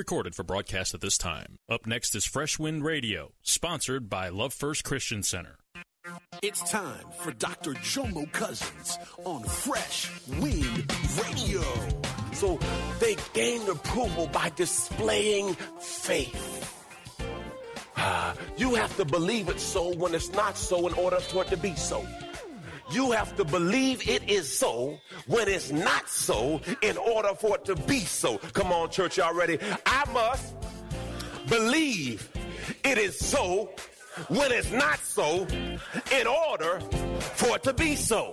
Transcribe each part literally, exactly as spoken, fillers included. Recorded for broadcast at this time. Up next is Fresh Wind Radio, sponsored by Love First Christian Center. It's time for Doctor Jomo Cousins on Fresh Wind Radio. So they gained approval by displaying faith. Uh, you have to believe it's so when it's not so in order for it to be so. You have to believe it is so when it's not so in order for it to be so. Come on, church, y'all ready? I must believe it is so when it's not so in order for it to be so.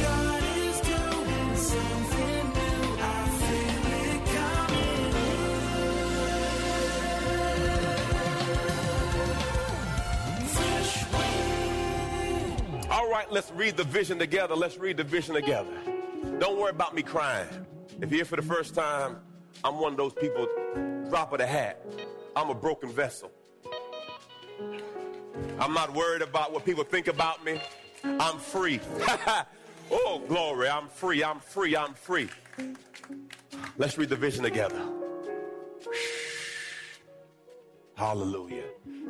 God is doing something new. I feel it coming. Fresh wind. All right, let's read the vision together. Let's read the vision together. Don't worry about me crying. If you're here for the first time, I'm one of those people, drop of the hat. I'm a broken vessel. I'm not worried about what people think about me. I'm free. Oh, glory, I'm free, I'm free, I'm free. Let's read the vision together. Hallelujah.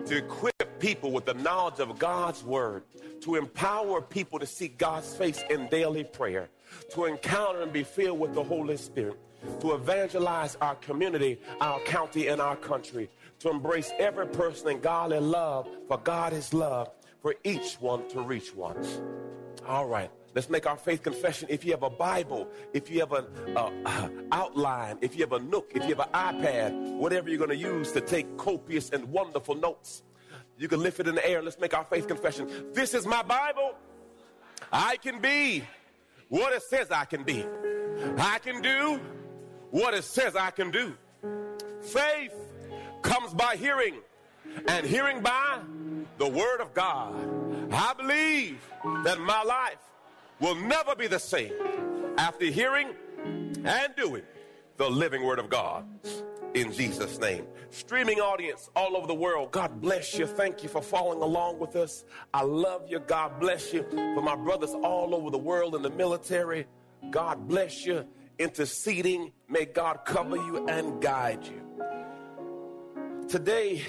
To equip people with the knowledge of God's word, to empower people to seek God's face in daily prayer, to encounter and be filled with the Holy Spirit, to evangelize our community, our county, and our country, to embrace every person in godly love, for God is love, for each one to reach one. All right, let's make our faith confession. If you have a Bible, if you have an uh, outline, if you have a Nook, if you have an iPad, whatever you're going to use to take copious and wonderful notes, you can lift it in the air. Let's make our faith confession. This is my Bible. I can be what it says I can be. I can do what it says I can do. Faith comes by hearing, and hearing by the word of God. I believe that my life will never be the same after hearing and doing the living word of God. In Jesus' name. Streaming audience all over the world, God bless you. Thank you for following along with us. I love you. God bless you. For my brothers all over the world in the military, God bless you. Interceding, may God cover you and guide you. Today,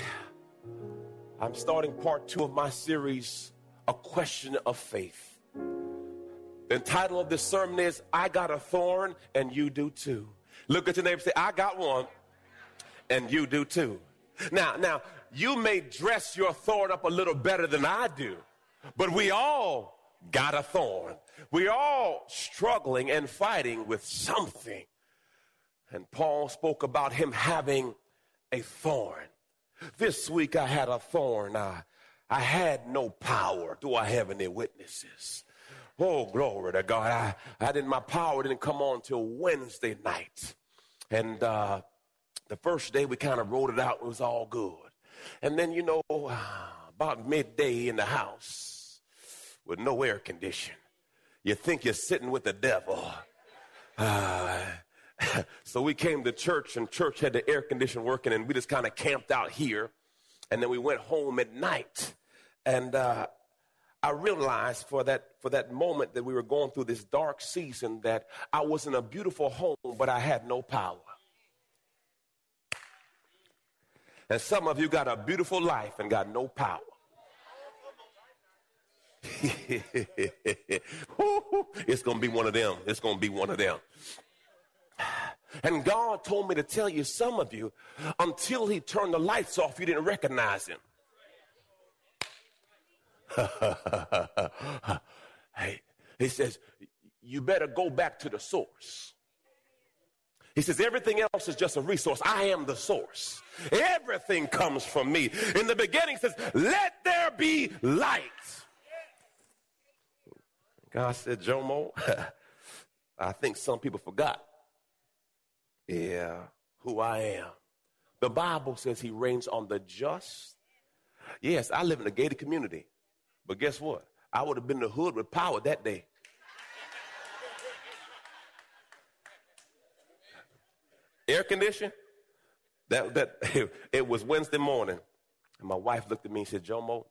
I'm starting part two of my series, A Question of Faith. The title of this sermon is, I Got a Thorn and You Do Too. Look at your neighbor and say, I got one and you do too. Now, now, you may dress your thorn up a little better than I do, but we all got a thorn. We're all struggling and fighting with something. And Paul spoke about him having a thorn. This week I had a thorn. I, I had no power. Do I have any witnesses? Oh, glory to God. I, I didn't, my power didn't come on till Wednesday night. And uh, the first day we kind of rode it out. It was all good. And then, you know, about midday in the house with no air condition, you think you're sitting with the devil. Uh, So we came to church, and church had the air condition working, and we just kind of camped out here. And then we went home at night. And uh, I realized for that for that moment that we were going through this dark season that I was in a beautiful home, but I had no power. And some of you got a beautiful life and got no power. It's going to be one of them. It's going to be one of them. And God told me to tell you, some of you, until he turned the lights off, you didn't recognize him. Hey, he says, you better go back to the source. He says, everything else is just a resource. I am the source. Everything comes from me. In the beginning, he says, let there be light. God said, Jomo, I think some people forgot. Yeah, who I am. The Bible says he reigns on the just. Yes, I live in a gated community. But guess what? I would have been in the hood with power that day. Air conditioning. That, that, it was Wednesday morning. And my wife looked at me and said, Jomo,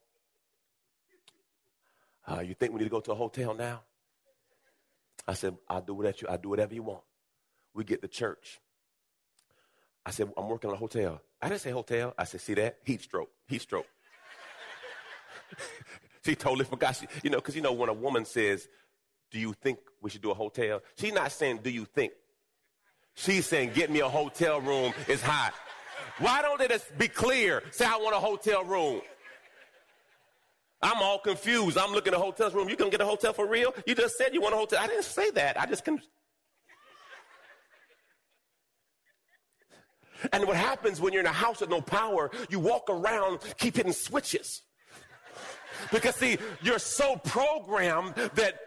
uh, you think we need to go to a hotel now? I said, I'll do whatever you, I'll do whatever you want. We get to church. I said, I'm working on a hotel. I didn't say hotel. I said, see that? Heat stroke. Heat stroke. She totally forgot. She, you know, because, you know, when a woman says, do you think we should do a hotel? She's not saying, do you think? She's saying, get me a hotel room. It's hot. Why don't they just be clear? Say, I want a hotel room. I'm all confused. I'm looking at a hotel room. You can get a hotel for real? You just said you want a hotel. I didn't say that. I just couldn't. And what happens when you're in a house with no power, you walk around, keep hitting switches. Because, see, you're so programmed that,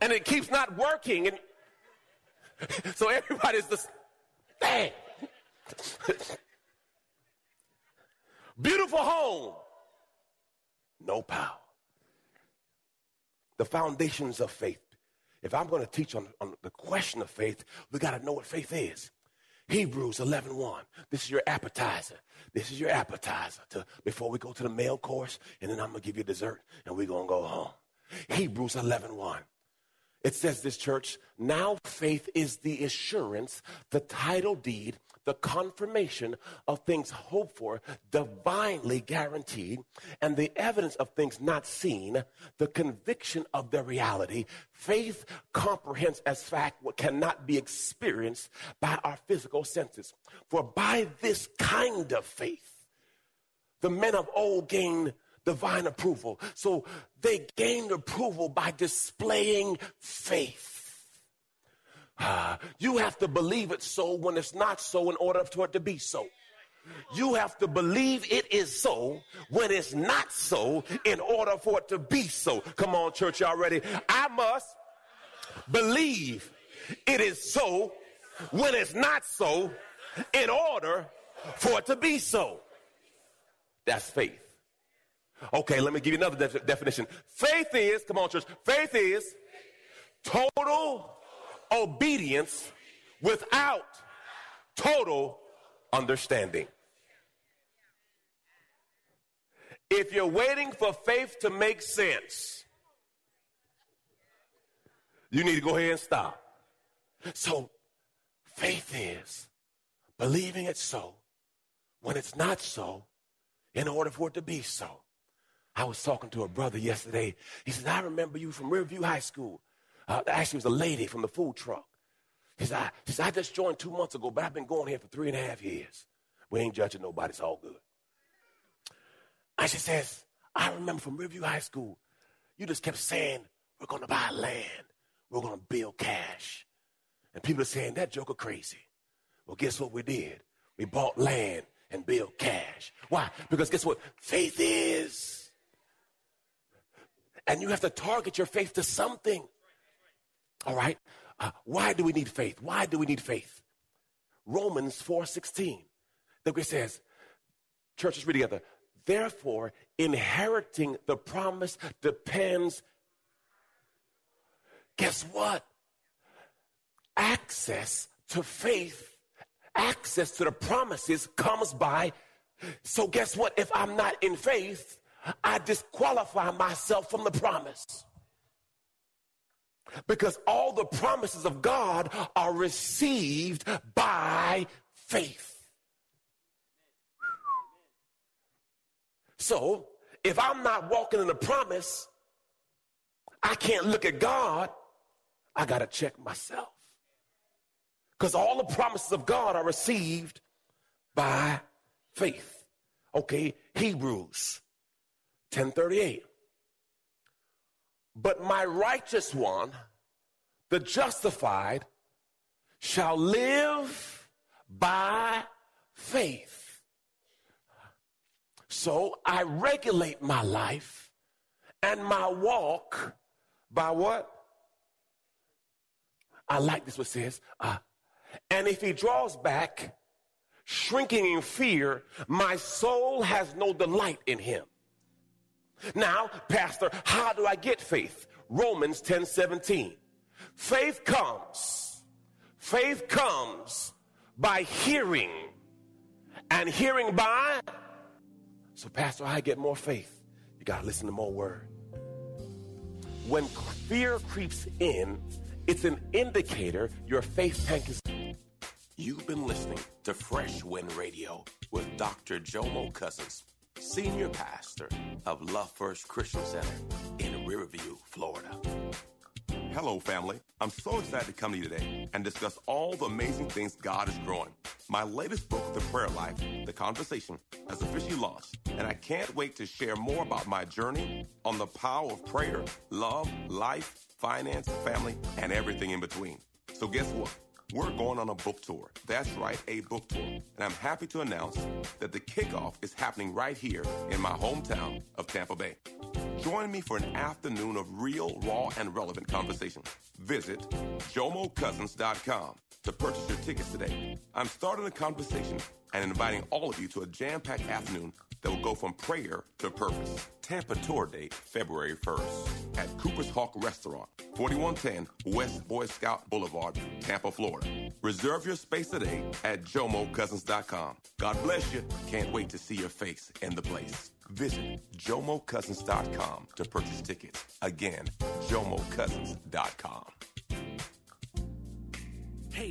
and it keeps not working. And so everybody's just, dang. Beautiful home. No power. The foundations of faith. If I'm going to teach on, on the question of faith, we got to know what faith is. Hebrews eleven one. This is your appetizer. This is your appetizer to, before we go to the main course, and then I'm going to give you dessert, and we're going to go home. Hebrews eleven one. It says this, church, now faith is the assurance, the title deed, the confirmation of things hoped for, divinely guaranteed, and the evidence of things not seen, the conviction of their reality. Faith comprehends as fact what cannot be experienced by our physical senses. For by this kind of faith, the men of old gained divine approval. So they gained approval by displaying faith. Ah, you have to believe it so when it's not so in order for it to be so. You have to believe it is so when it's not so in order for it to be so. Come on, church, y'all ready? I must believe it is so when it's not so in order for it to be so. That's faith. Okay, let me give you another de- definition. Faith is, come on, church, faith is total obedience without total understanding. If you're waiting for faith to make sense, you need to go ahead and stop. So faith is believing it's so when it's not so in order for it to be so. I was talking to a brother yesterday. He said, I remember you from Riverview High School. Uh, actually, it was a lady from the food truck. She said, I, she said, I just joined two months ago, but I've been going here for three and a half years. We ain't judging nobody. It's all good. And she says, I remember from Riverview High School, you just kept saying, we're going to buy land. We're going to build cash. And people are saying, that joker crazy. Well, guess what we did? We bought land and built cash. Why? Because guess what? Faith is. And you have to target your faith to something. All right, uh, why do we need faith? Why do we need faith? Romans four sixteen, look, it says, church, let's read together. Therefore, inheriting the promise depends, guess what? Access to faith, access to the promises comes by. So guess what? If I'm not in faith, I disqualify myself from the promise. Because all the promises of God are received by faith. So, if I'm not walking in the promise, I can't look at God. I got to check myself. Because all the promises of God are received by faith. Okay, Hebrews ten thirty-eight. But my righteous one, the justified, shall live by faith. So I regulate my life and my walk by what? I like this what says, uh, and if he draws back, shrinking in fear, my soul has no delight in him. Now, Pastor, how do I get faith? Romans ten seventeen. Faith comes. Faith comes by hearing, and hearing by. So, Pastor, how do I get more faith? You got to listen to more word. When fear creeps in, it's an indicator your faith tank is. You've been listening to Fresh Wind Radio with Doctor Jomo Cousins, Senior Pastor of Love First Christian Center in Riverview, Florida. Hello, family. I'm so excited to come to you today and discuss all the amazing things God is growing. My latest book, The Prayer Life, The Conversation, has officially launched, and I can't wait to share more about my journey on the power of prayer, love, life, finance, family, and everything in between. So guess what? We're going on a book tour. That's right, a book tour. And I'm happy to announce that the kickoff is happening right here in my hometown of Tampa Bay. Join me for an afternoon of real, raw, and relevant conversation. Visit jomo cousins dot com to purchase your tickets today. I'm starting a conversation and inviting all of you to a jam-packed afternoon that will go from prayer to purpose. Tampa Tour Day, February first at Cooper's Hawk Restaurant, forty-one ten West Boy Scout Boulevard, Tampa, Florida. Reserve your space today at jomo cousins dot com. God bless you. Can't wait to see your face in the place. Visit jomo cousins dot com to purchase tickets. Again, jomo cousins dot com. Hey,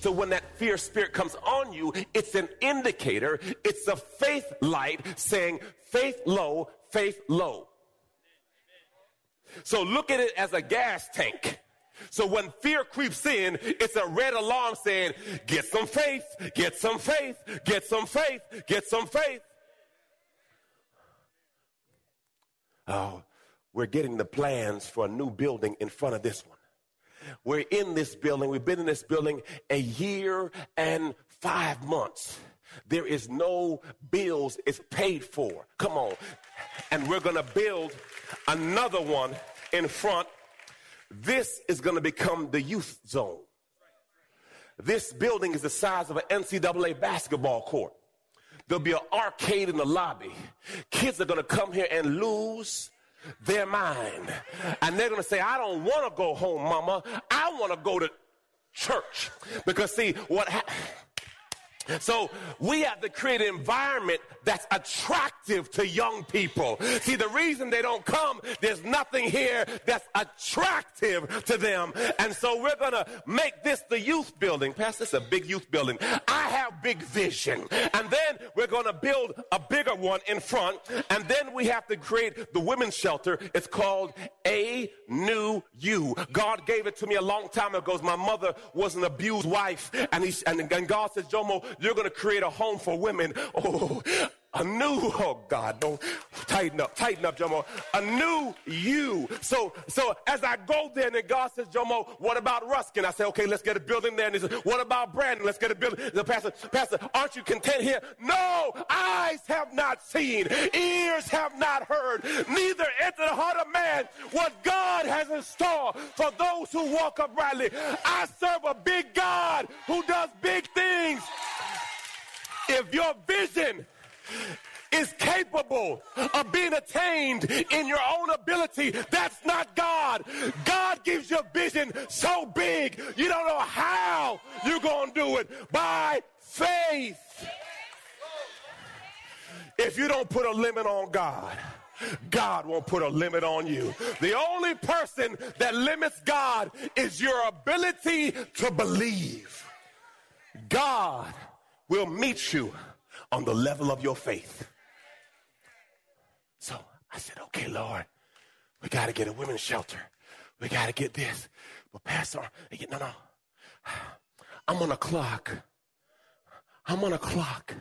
So when that fear spirit comes on you, it's an indicator. It's a faith light saying faith low, faith low. So look at it as a gas tank. So when fear creeps in, it's a red alarm saying, get some faith, get some faith, get some faith, get some faith. Oh, we're getting the plans for a new building in front of this one. We're in this building. We've been in this building a year and five months. There is no bills. It's paid for. Come on. And we're going to build another one in front. This is going to become the youth zone. This building is the size of an N C double A basketball court. There'll be an arcade in the lobby. Kids are going to come here and lose their mind, and they're going to say, I don't want to go home, mama. I want to go to church. Because see what ha- so we have to create an environment that's attractive to young people. See, the reason they don't come, there's nothing here that's attractive to them. And so we're going to make this the youth building. Pastor, it's a big youth building. I have big vision. And then we're going to build a bigger one in front. And then we have to create the women's shelter. It's called A New You. God gave it to me a long time ago. My mother was an abused wife. And, he, and, and God says, Jomo, you're going to create a home for women. Oh, a new, oh God, don't tighten up, tighten up, Jomo, a new you. So, so as I go there, and then God says, Jomo, what about Ruskin? I say, okay, let's get a building there. And he says, what about Brandon? Let's get a building. The pastor, pastor, aren't you content here? No, eyes have not seen, ears have not heard, neither into the heart of man what God has in store for those who walk uprightly. I serve a big God who does big things. If your vision is capable of being attained in your own ability, that's not God. God gives you a vision so big, you don't know how you're going to do it. By faith. If you don't put a limit on God, God won't put a limit on you. The only person that limits God is your ability to believe. God will meet you on the level of your faith. So I said, okay, Lord, we got to get a women's shelter. We got to get this. But Pastor, no, no. I'm on a clock. I'm on a clock.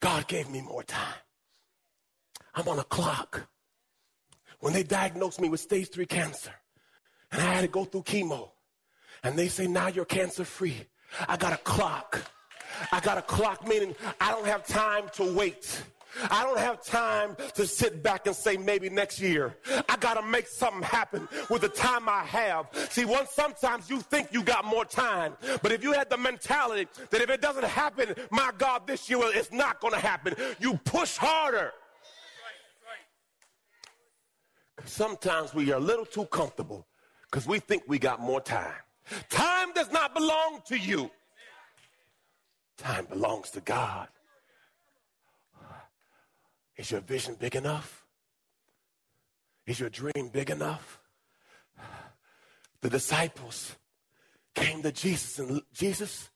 God gave me more time. I'm on a clock. When they diagnosed me with stage three cancer, and I had to go through chemo, and they say, now you're cancer free. I got a clock. I got a clock, meaning I don't have time to wait. I don't have time to sit back and say maybe next year. I got to make something happen with the time I have. See, once sometimes you think you got more time, but if you had the mentality that if it doesn't happen, my God, this year, well, it's not going to happen, you push harder. Sometimes we are a little too comfortable because we think we got more time. Time does not belong to you. Time belongs to God. Is your vision big enough? Is your dream big enough? The disciples came to Jesus and, Jesus,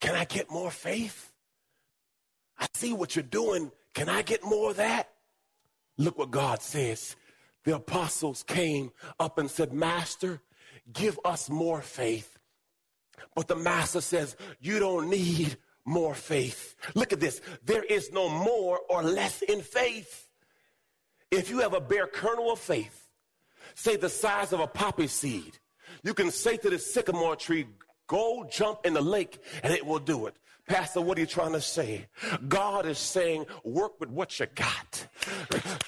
can I get more faith? I see what you're doing. Can I get more of that? Look what God says. The apostles came up and said, Master, give us more faith. But the master says, you don't need more faith. Look at this. There is no more or less in faith. If you have a bare kernel of faith, say the size of a poppy seed, you can say to the sycamore tree, go jump in the lake, and it will do it. Pastor, what are you trying to say? God is saying, work with what you got.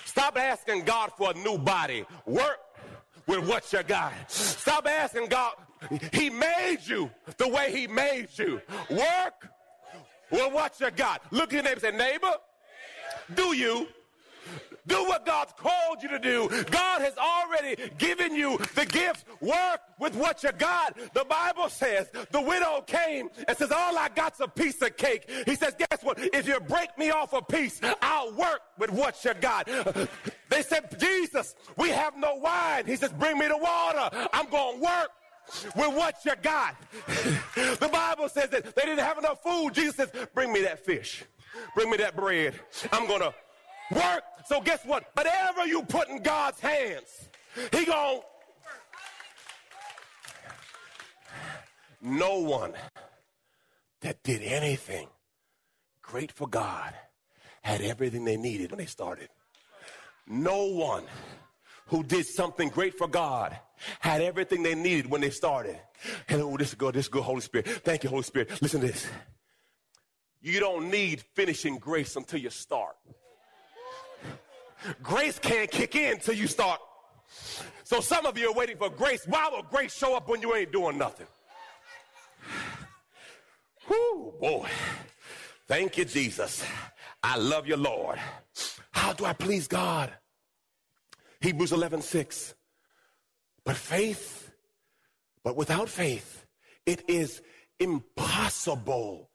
Stop asking God for a new body. Work with what you got. Stop asking God. He made you the way he made you. Work with what you got. Look at your neighbor and say, neighbor, do you? Do what God's called you to do. God has already given you the gift. Work with what you got. The Bible says the widow came and says, all I got's a piece of cake. He says, guess what? If you break me off a piece, I'll work with what you got. They said, Jesus, we have no wine. He says, bring me the water. I'm going to work with what you got. The Bible says that they didn't have enough food. Jesus says, bring me that fish. Bring me that bread. I'm going to work. So guess what? Whatever you put in God's hands, he gon'. No one that did anything great for God had everything they needed when they started. No one who did something great for God had everything they needed when they started. Hello, this is good, this is good, Holy Spirit. Thank you, Holy Spirit. Listen to this. You don't need finishing grace until you start. Grace can't kick in till you start. So some of you are waiting for grace. Why will grace show up when you ain't doing nothing? Whoo, boy. Thank you, Jesus. I love you, Lord. How do I please God? Hebrews eleven six. But faith, but without faith, it is impossible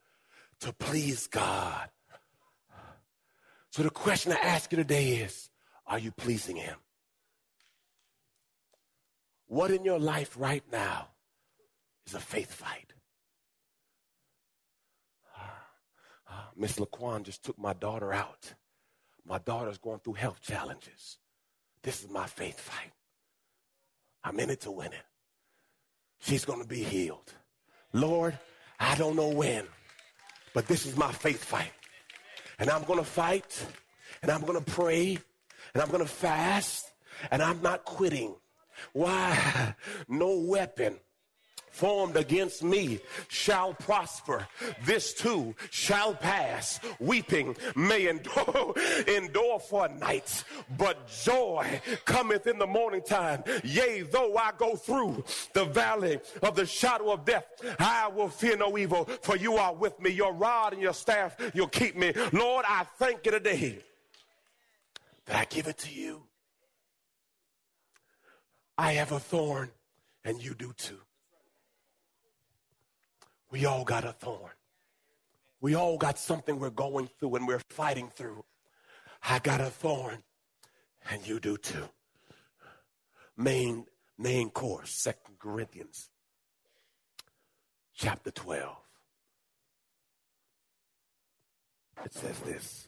to please God. So the question I ask you today is, are you pleasing him? What in your life right now is a faith fight? Uh, uh, Miss Laquan just took my daughter out. My daughter's going through health challenges. This is my faith fight. I'm in it to win it. She's going to be healed. Lord, I don't know when, but this is my faith fight. and I'm going to fight, and I'm going to pray, and I'm going to fast, and I'm not quitting. Why? No weapon formed against me shall prosper. This too shall pass. Weeping may endure, endure for a night, but joy cometh in the morning time. Yea, though I go through the valley of the shadow of death, I will fear no evil, for you are with me. Your rod and your staff, you'll keep me. Lord, I thank you today that I give it to you. I have a thorn, and you do too. We all got a thorn. We all got something we're going through and we're fighting through. I got a thorn, and you do too. Main, main course, Second Corinthians, chapter twelve. It says this.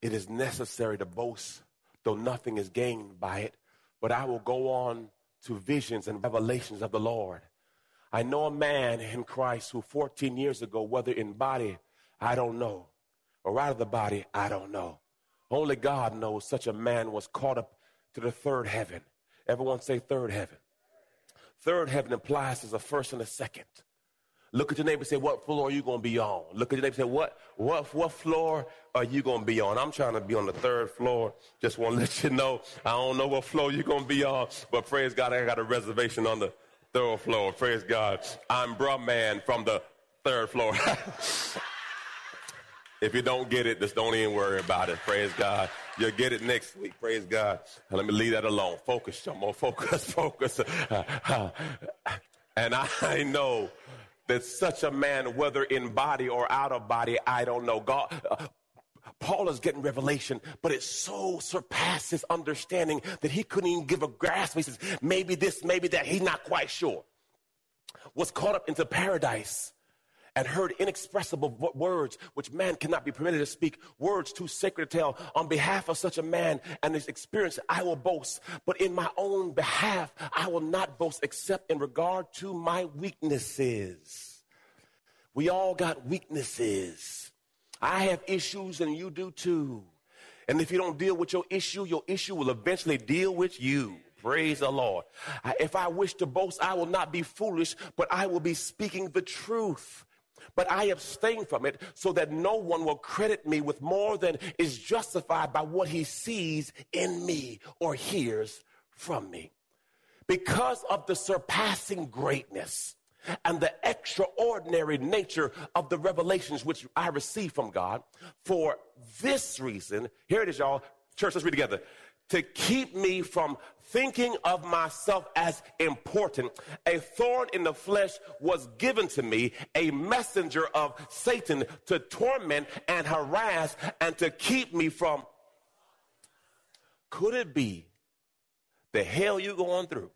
It is necessary to boast, though nothing is gained by it, but I will go on to visions and revelations of the Lord. I know a man in Christ who fourteen years ago, whether in body, I don't know, or out of the body, I don't know. Only God knows. Such a man was caught up to the third heaven. Everyone say third heaven. Third heaven implies there's a first and a second. Look at your neighbor and say, what floor are you going to be on? Look at your neighbor and say, what, what, what floor are you going to be on? I'm trying to be on the third floor. Just want to let you know, I don't know what floor you're going to be on, but praise God, I got a reservation on the third floor. Praise God. I'm bruh man from the third floor. If you don't get it, just don't even worry about it. Praise God. You'll get it next week. Praise God. Let me leave that alone. Focus, Jomo. Focus, focus. And I know that such a man, whether in body or out of body, I don't know. God, uh, Paul is getting revelation, but it so surpasses understanding that he couldn't even give a grasp. He says, maybe this, maybe that. He's not quite sure. Was caught up into paradise and heard inexpressible words which man cannot be permitted to speak, words too sacred to tell. On behalf of such a man and his experience, I will boast, but in my own behalf, I will not boast except in regard to my weaknesses. We all got weaknesses. I have issues and you do too. And if you don't deal with your issue, your issue will eventually deal with you. Praise the Lord. I, if I wish to boast, I will not be foolish, but I will be speaking the truth. But I abstain from it so that no one will credit me with more than is justified by what he sees in me or hears from me. Because of the surpassing greatness and the extraordinary nature of the revelations which I received from God, for this reason, here it is, y'all. Church, let's read together. To keep me from thinking of myself as important, a thorn in the flesh was given to me, a messenger of Satan to torment and harass and to keep me from. Could it be the hell you're going through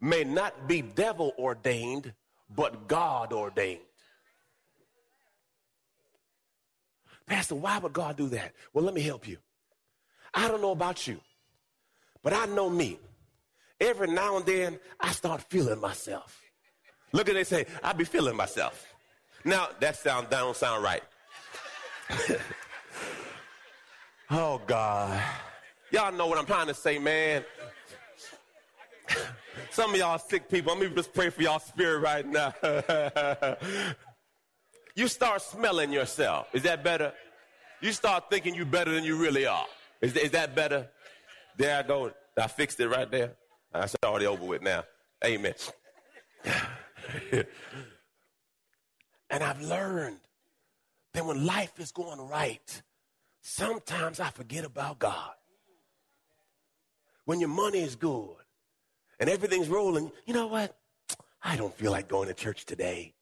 may not be devil ordained, but God ordained? Pastor, why would God do that? Well, let me help you. I don't know about you, but I know me. Every now and then, I start feeling myself. Look at they say, I be feeling myself. Now, that, sound, that don't sound right. Oh, God. Y'all know what I'm trying to say, man. Some of y'all sick people, let me just pray for y'all spirit right now. You start smelling yourself. Is that better? You start thinking you better than you really are. Is, is that better? There I go. I fixed it right there. That's already over with now. Amen. And I've learned that when life is going right, sometimes I forget about God. When your money is good, and everything's rolling, you know what? I don't feel like going to church today.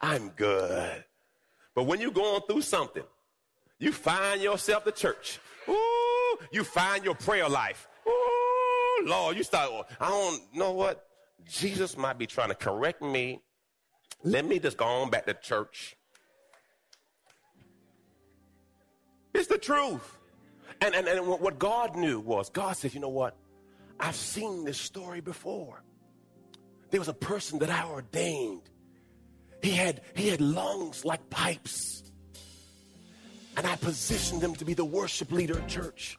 I'm good. But when you're going through something, you find yourself to church. Ooh, you find your prayer life. Ooh, Lord, you start, I don't know what? Jesus might be trying to correct me. Let me just go on back to church. It's the truth. And, and, and what God knew was, God said, you know what? I've seen this story before. There was a person that I ordained. He had, he had lungs like pipes. And I positioned him to be the worship leader at church.